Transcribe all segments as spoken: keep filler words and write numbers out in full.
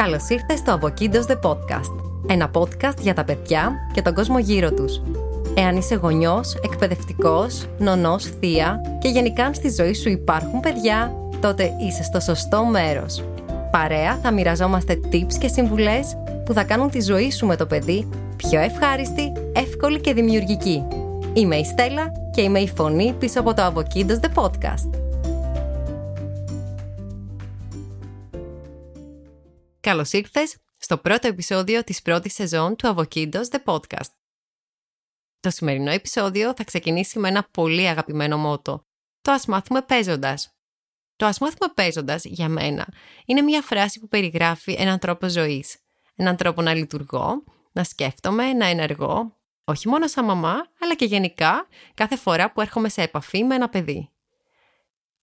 Καλώς ήρθες στο Αβοκίντος The Podcast, ένα podcast για τα παιδιά και τον κόσμο γύρω τους. Εάν είσαι γονιός, εκπαιδευτικός, νονός, θεία και γενικά αν στη ζωή σου υπάρχουν παιδιά, τότε είσαι στο σωστό μέρος. Παρέα θα μοιραζόμαστε tips και συμβουλές που θα κάνουν τη ζωή σου με το παιδί πιο ευχάριστη, εύκολη και δημιουργική. Είμαι η Στέλλα και είμαι η φωνή πίσω από το Αβοκίντος The Podcast. Καλώς ήρθες στο πρώτο επεισόδιο της πρώτης σεζόν του Αβοκίντος The Podcast. Το σημερινό επεισόδιο θα ξεκινήσει με ένα πολύ αγαπημένο μότο. Το «Ας μάθουμε παίζοντας». Το «Ας μάθουμε παίζοντας» για μένα είναι μια φράση που περιγράφει έναν τρόπο ζωής. Έναν τρόπο να λειτουργώ, να σκέφτομαι, να ενεργώ, όχι μόνο σαν μαμά, αλλά και γενικά κάθε φορά που έρχομαι σε επαφή με ένα παιδί.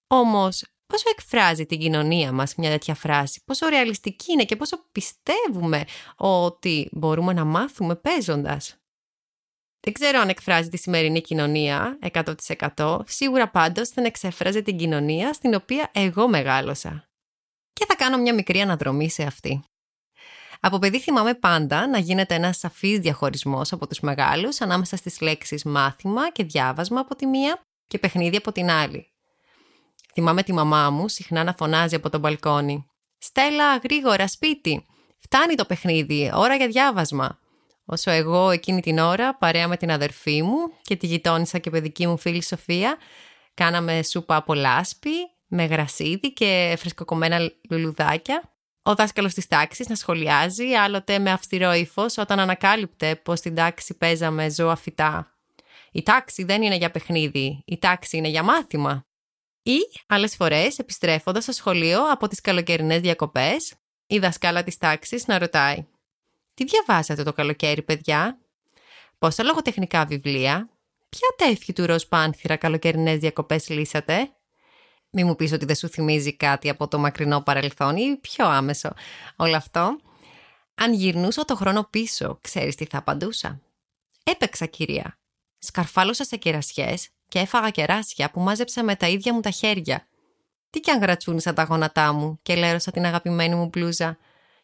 Όμως, πόσο εκφράζει την κοινωνία μας μια τέτοια φράση, πόσο ρεαλιστική είναι και πόσο πιστεύουμε ότι μπορούμε να μάθουμε παίζοντας. Δεν ξέρω αν εκφράζει τη σημερινή κοινωνία εκατό τοις εκατό, σίγουρα πάντως δεν εξέφραζε την κοινωνία στην οποία εγώ μεγάλωσα. Και θα κάνω μια μικρή αναδρομή σε αυτή. Από παιδί θυμάμαι πάντα να γίνεται ένας σαφής διαχωρισμός από τους μεγάλους ανάμεσα στις λέξεις μάθημα και διάβασμα από τη μία και παιχνίδι από την άλλη. Θυμάμαι τη μαμά μου συχνά να φωνάζει από τον μπαλκόνι «Στέλλα, γρήγορα, σπίτι! Φτάνει το παιχνίδι, ώρα για διάβασμα!» Όσο εγώ εκείνη την ώρα, παρέα με την αδερφή μου και τη γειτόνισσα και παιδική μου φίλη Σοφία, κάναμε σούπα από λάσπη, με γρασίδι και φρεσκοκομμένα λουλουδάκια. Ο δάσκαλος της τάξης να σχολιάζει, άλλοτε με αυστηρό ύφος, όταν ανακάλυπτε πως στην τάξη παίζαμε ζώα φυτά. «Η τάξη δεν είναι για παιχνίδι, η τάξη είναι για μάθημα». Ή, άλλες φορές, επιστρέφοντας στο σχολείο από τις καλοκαιρινές διακοπές, η δασκάλα της τάξης να ρωτάει «Τι διαβάζατε το καλοκαίρι, παιδιά? Πόσα λογοτεχνικά βιβλία? Ποια τέφη του ροζ πάνθυρα καλοκαιρινές διακοπές λύσατε?» Μη μου πεις ότι δεν σου θυμίζει κάτι από το μακρινό παρελθόν ή πιο άμεσο όλο αυτό. Αν γυρνούσα το χρόνο πίσω, ξέρεις τι θα απαντούσα? «Έπαιξα, κυρία. Σκαρφάλωσα σε κερασιές και έφαγα κεράσια που μάζεψα με τα ίδια μου τα χέρια. Τι κι αν γρατσούνισα τα γόνατά μου και λέρωσα την αγαπημένη μου μπλούζα.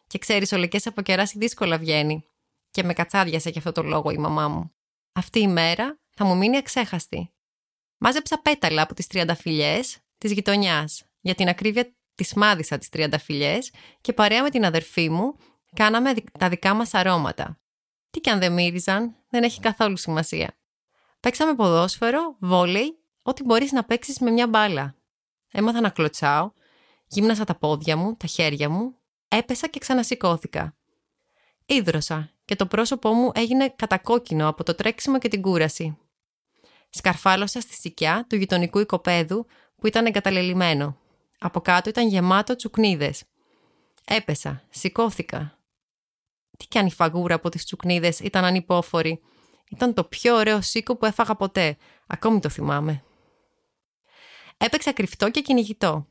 Και ξέρεις, ολικές από κεράσι δύσκολα βγαίνει. Και με κατσάδιασε γι' αυτό το λόγο η μαμά μου. Αυτή η μέρα θα μου μείνει αξέχαστη. Μάζεψα πέταλα από τις τριανταφυλλιές της γειτονιάς. Για την ακρίβεια της μάδισα τις τριανταφυλλιές και παρέα με την αδερφή μου κάναμε τα δικά μας αρώματα. Τι κι αν δεν μύριζαν, δεν έχει καθόλου σημασία. Παίξαμε ποδόσφαιρο, βόλεϊ, ό,τι μπορείς να παίξεις με μια μπάλα. Έμαθα να κλωτσάω, γύμνασα τα πόδια μου, τα χέρια μου, έπεσα και ξανασηκώθηκα. Ίδρωσα και το πρόσωπό μου έγινε κατακόκκινο από το τρέξιμο και την κούραση. Σκαρφάλωσα στη σικιά του γειτονικού οικοπαίδου που ήταν εγκαταλελειμμένο. Από κάτω ήταν γεμάτο τσουκνίδες. Έπεσα, σηκώθηκα. Τι κι αν η φαγούρα από τις τσουκνίδες ήταν ανυπόφορη. Ήταν το πιο ωραίο σίκο που έφαγα ποτέ. Ακόμη το θυμάμαι. Έπαιξα κρυφτό και κυνηγητό.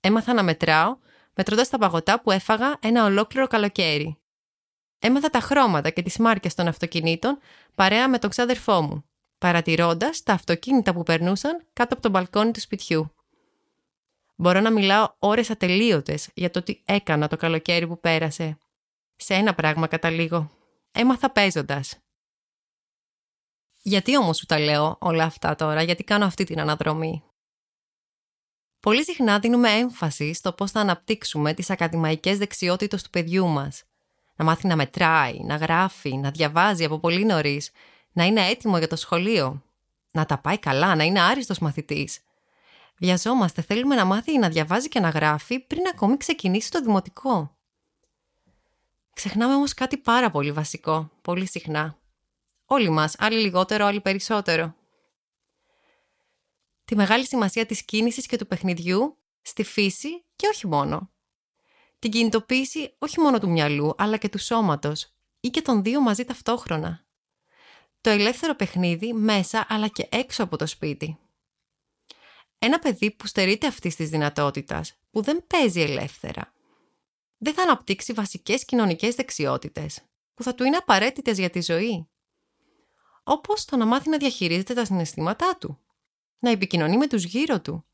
Έμαθα να μετράω, μετρώντας τα παγωτά που έφαγα ένα ολόκληρο καλοκαίρι. Έμαθα τα χρώματα και τις μάρκες των αυτοκινήτων παρέα με τον ξάδερφό μου, παρατηρώντας τα αυτοκίνητα που περνούσαν κάτω από τον μπαλκόνι του σπιτιού. Μπορώ να μιλάω ώρες ατελείωτες για το τι έκανα το καλοκαίρι που πέρασε. Σε ένα πράγμα καταλήγω. Έμαθα παίζοντας. Γιατί όμως σου τα λέω όλα αυτά τώρα, γιατί κάνω αυτή την αναδρομή? Πολύ συχνά δίνουμε έμφαση στο πώς θα αναπτύξουμε τις ακαδημαϊκές δεξιότητες του παιδιού μας. Να μάθει να μετράει, να γράφει, να διαβάζει από πολύ νωρίς, να είναι έτοιμο για το σχολείο, να τα πάει καλά, να είναι άριστος μαθητής. Βιαζόμαστε, θέλουμε να μάθει να διαβάζει και να γράφει πριν ακόμη ξεκινήσει το δημοτικό. Ξεχνάμε όμως κάτι πάρα πολύ βασικό, πολύ συχνά. Όλοι μας, άλλοι λιγότερο, άλλοι περισσότερο. Τη μεγάλη σημασία της κίνησης και του παιχνιδιού στη φύση και όχι μόνο. Την κινητοποίηση όχι μόνο του μυαλού, αλλά και του σώματος ή και των δύο μαζί ταυτόχρονα. Το ελεύθερο παιχνίδι μέσα αλλά και έξω από το σπίτι. Ένα παιδί που στερείται αυτής της δυνατότητας, που δεν παίζει ελεύθερα, δεν θα αναπτύξει βασικές κοινωνικές δεξιότητες που θα του είναι απαραίτητες για τη ζωή. Όπως το να μάθει να διαχειρίζεται τα συναισθήματά του, να επικοινωνεί με τους γύρω του,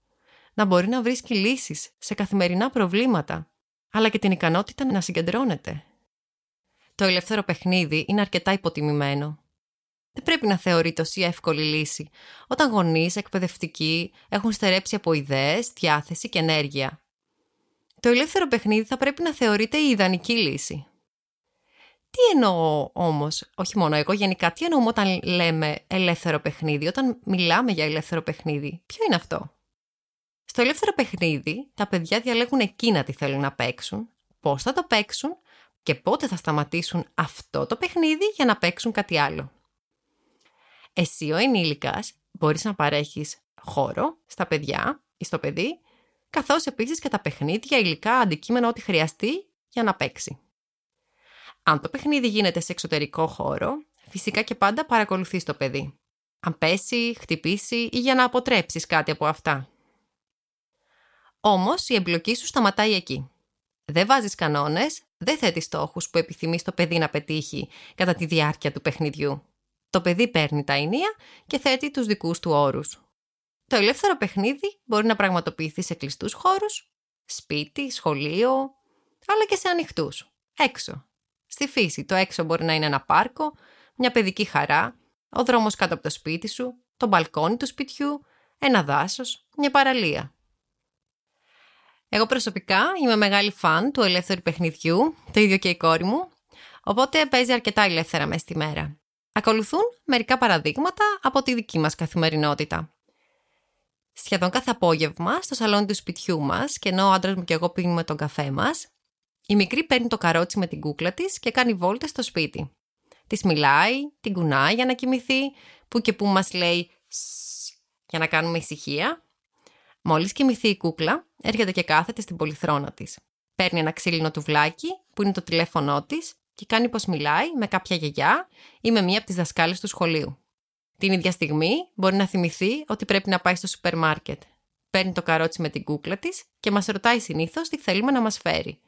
να μπορεί να βρίσκει λύσεις σε καθημερινά προβλήματα, αλλά και την ικανότητα να συγκεντρώνεται. Το ελεύθερο παιχνίδι είναι αρκετά υποτιμημένο. Δεν πρέπει να θεωρείται ως η εύκολη λύση, όταν γονείς, εκπαιδευτικοί έχουν στερέψει από ιδέες, διάθεση και ενέργεια. Το ελεύθερο παιχνίδι θα πρέπει να θεωρείται η ιδανική λύση. Τι εννοώ όμως, όχι μόνο εγώ γενικά, τι εννοούμε όταν λέμε ελεύθερο παιχνίδι, όταν μιλάμε για ελεύθερο παιχνίδι, ποιο είναι αυτό? Στο ελεύθερο παιχνίδι, τα παιδιά διαλέγουν εκείνα τι θέλουν να παίξουν, πώς θα το παίξουν και πότε θα σταματήσουν αυτό το παιχνίδι για να παίξουν κάτι άλλο. Εσύ ο ενήλικας μπορείς να παρέχεις χώρο στα παιδιά ή στο παιδί, καθώς επίσης και τα παιχνίδια, υλικά, αντικείμενα, ό,τι χρειαστεί για να παίξει. Αν το παιχνίδι γίνεται σε εξωτερικό χώρο, φυσικά και πάντα παρακολουθείς το παιδί. Αν πέσει, χτυπήσει ή για να αποτρέψεις κάτι από αυτά. Όμως η εμπλοκή σου σταματάει εκεί. Δεν βάζεις κανόνες, δεν θέτεις στόχους που επιθυμείς το παιδί να πετύχει κατά τη διάρκεια του παιχνιδιού. Το παιδί παίρνει τα ενία και θέτει τους δικούς του όρους. Το ελεύθερο παιχνίδι μπορεί να πραγματοποιηθεί σε κλειστούς χώρους, σπίτι, σχολείο, αλλά και σε ανοιχτούς, έξω. Στη φύση, το έξω μπορεί να είναι ένα πάρκο, μια παιδική χαρά, ο δρόμος κάτω από το σπίτι σου, το μπαλκόνι του σπιτιού, ένα δάσος, μια παραλία. Εγώ προσωπικά είμαι μεγάλη φαν του ελεύθερου παιχνιδιού, το ίδιο και η κόρη μου, οπότε παίζει αρκετά ελεύθερα μέσα στη μέρα. Ακολουθούν μερικά παραδείγματα από τη δική μας καθημερινότητα. Σχεδόν κάθε απόγευμα, στο σαλόνι του σπιτιού μας, και ενώ ο άντρας μου και εγώ πίνουμε τον καφέ μας, η μικρή παίρνει το καρότσι με την κούκλα της και κάνει βόλτες στο σπίτι. Της μιλάει, την κουνάει για να κοιμηθεί, που και που μας λέει «σσσ» για να κάνουμε ησυχία. Μόλις κοιμηθεί η κούκλα, έρχεται και κάθεται στην πολυθρόνα της. Παίρνει ένα ξύλινο τουβλάκι, που είναι το τηλέφωνό της, και κάνει πως μιλάει με κάποια γιαγιά ή με μία από τις δασκάλες του σχολείου. Την ίδια στιγμή μπορεί να θυμηθεί ότι πρέπει να πάει στο σούπερ μάρκετ. Παίρνει το καρότσι με την κούκλα της και μας ρωτάει συνήθως τι θέλουμε να μας φέρει.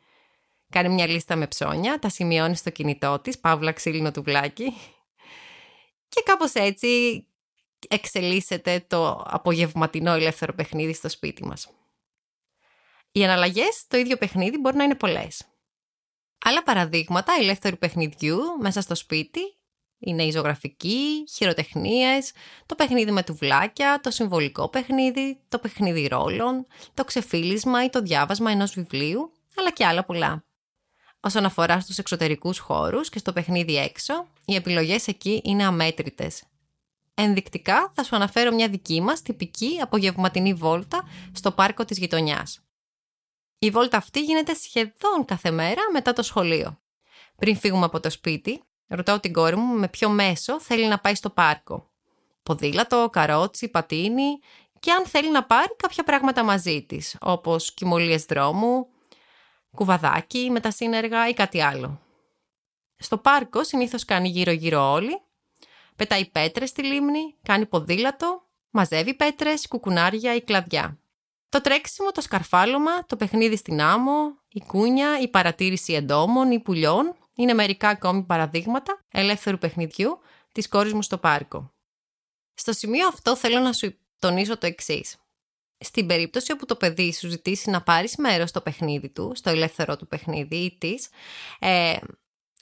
Κάνει μια λίστα με ψώνια, τα σημειώνει στο κινητό της, παύλα ξύλινο τουβλάκι. Και κάπως έτσι εξελίσσεται το απογευματινό ελεύθερο παιχνίδι στο σπίτι μας. Οι αναλλαγές στο ίδιο παιχνίδι μπορεί να είναι πολλές. Άλλα παραδείγματα ελεύθερου παιχνιδιού μέσα στο σπίτι είναι η ζωγραφική, χειροτεχνίες, το παιχνίδι με τουβλάκια, το συμβολικό παιχνίδι, το παιχνίδι ρόλων, το ξεφύλισμα ή το διάβασμα ενός βιβλίου, αλλά και άλλα πολλά. Όσον αφορά στους εξωτερικούς χώρους και στο παιχνίδι έξω, οι επιλογές εκεί είναι αμέτρητες. Ενδεικτικά θα σου αναφέρω μια δική μας τυπική απογευματινή βόλτα στο πάρκο της γειτονιάς. Η βόλτα αυτή γίνεται σχεδόν κάθε μέρα μετά το σχολείο. Πριν φύγουμε από το σπίτι, ρωτάω την κόρη μου με ποιο μέσο θέλει να πάει στο πάρκο. Ποδήλατο, καρότσι, πατίνι και αν θέλει να πάρει κάποια πράγματα μαζί της, όπως κοιμωλίες δρόμου, κουβαδάκι με τα σύνεργα ή κάτι άλλο. Στο πάρκο συνήθως κάνει γύρω-γύρω όλοι, πετάει πέτρες στη λίμνη, κάνει ποδήλατο, μαζεύει πέτρες, κουκουνάρια ή κλαδιά. Το τρέξιμο, το σκαρφάλωμα, το παιχνίδι στην άμμο, η κούνια, η παρατήρηση εντόμων ή πουλιών είναι μερικά ακόμη παραδείγματα ελεύθερου παιχνιδιού της κόρης μου στο πάρκο. Στο σημείο αυτό θέλω να σου τονίσω το εξής. Στην περίπτωση όπου το παιδί σου ζητήσει να πάρεις μέρος στο παιχνίδι του, στο ελεύθερο του παιχνίδι ή της, ε,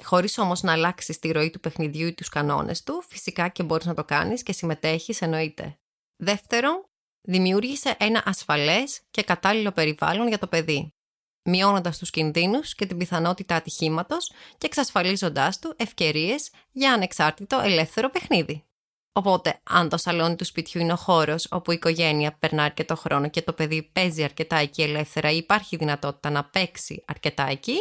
χωρίς όμως να αλλάξεις τη ροή του παιχνιδιού ή τους κανόνες του, φυσικά και μπορείς να το κάνεις και συμμετέχεις, εννοείται. Δεύτερον, δημιούργησε ένα ασφαλές και κατάλληλο περιβάλλον για το παιδί, μειώνοντας τους κινδύνους και την πιθανότητα ατυχήματος και εξασφαλίζοντάς του ευκαιρίες για ανεξάρτητο ελεύθερο παιχνίδι. Οπότε, αν το σαλόνι του σπιτιού είναι ο χώρος όπου η οικογένεια περνά αρκετό χρόνο και το παιδί παίζει αρκετά εκεί ελεύθερα ή υπάρχει δυνατότητα να παίξει αρκετά εκεί,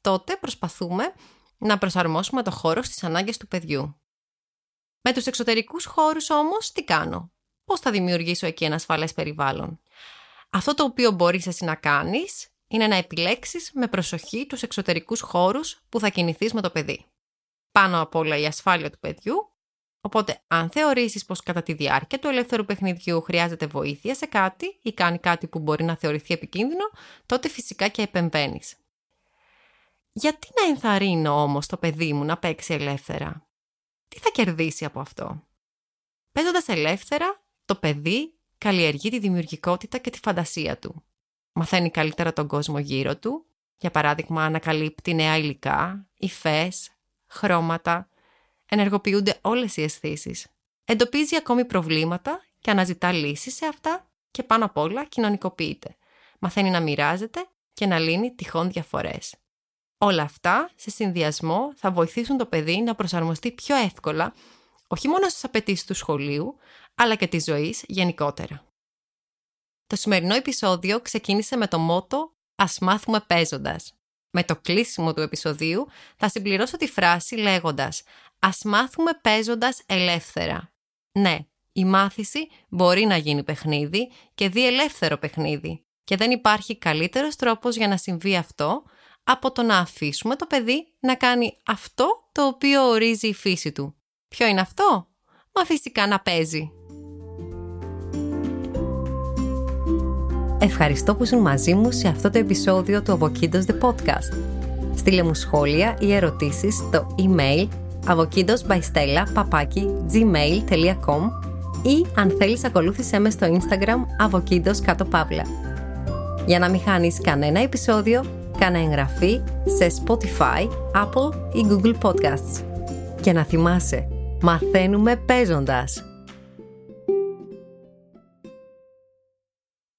τότε προσπαθούμε να προσαρμόσουμε το χώρο στις ανάγκες του παιδιού. Με τους εξωτερικούς χώρους όμως, τι κάνω? Πώς θα δημιουργήσω εκεί ένα ασφαλές περιβάλλον? Αυτό το οποίο μπορείς εσύ να κάνεις είναι να επιλέξεις με προσοχή τους εξωτερικούς χώρους που θα κινηθείς με το παιδί. Πάνω απ' όλα η ασφάλεια του παιδιού. Οπότε, αν θεωρήσεις πως κατά τη διάρκεια του ελεύθερου παιχνιδιού χρειάζεται βοήθεια σε κάτι ή κάνει κάτι που μπορεί να θεωρηθεί επικίνδυνο, τότε φυσικά και επεμβαίνεις. Γιατί να ενθαρρύνω όμως το παιδί μου να παίξει ελεύθερα? Τι θα κερδίσει από αυτό? Παίζοντας ελεύθερα, το παιδί καλλιεργεί τη δημιουργικότητα και τη φαντασία του. Μαθαίνει καλύτερα τον κόσμο γύρω του, Για παράδειγμα, ανακαλύπτει νέα υλικά, υφές, χρώματα, ενεργοποιούνται όλες οι αισθήσεις. Εντοπίζει ακόμη προβλήματα και αναζητά λύσεις σε αυτά και πάνω απ' όλα κοινωνικοποιείται. Μαθαίνει να μοιράζεται και να λύνει τυχόν διαφορές. Όλα αυτά, σε συνδυασμό, θα βοηθήσουν το παιδί να προσαρμοστεί πιο εύκολα, όχι μόνο στις απαιτήσεις του σχολείου, αλλά και της ζωής γενικότερα. Το σημερινό επεισόδιο ξεκίνησε με το μότο «Ας μάθουμε παίζοντας». Με το κλείσιμο του επεισοδίου θα συμπληρώσω τη φράση λέγοντας «Ας μάθουμε παίζοντας ελεύθερα». Ναι, η μάθηση μπορεί να γίνει παιχνίδι και διελεύθερο παιχνίδι και δεν υπάρχει καλύτερος τρόπος για να συμβεί αυτό από το να αφήσουμε το παιδί να κάνει αυτό το οποίο ορίζει η φύση του. Ποιο είναι αυτό? Μα φυσικά να παίζει. Ευχαριστώ που ήσουν μαζί μου σε αυτό το επεισόδιο του Αβοκίντος The Podcast. Στείλε μου σχόλια ή ερωτήσεις στο email αβοκίντος μπάι στέλλα παπάκι gmail τελεία com ή αν θέλεις ακολούθησέ με στο Instagram αβοκίντος κάτω παύλα. Για να μην χάνεις κανένα επεισόδιο, κάνε εγγραφή σε Spotify, Apple ή Google Podcasts. Και να θυμάσαι, μαθαίνουμε παίζοντας!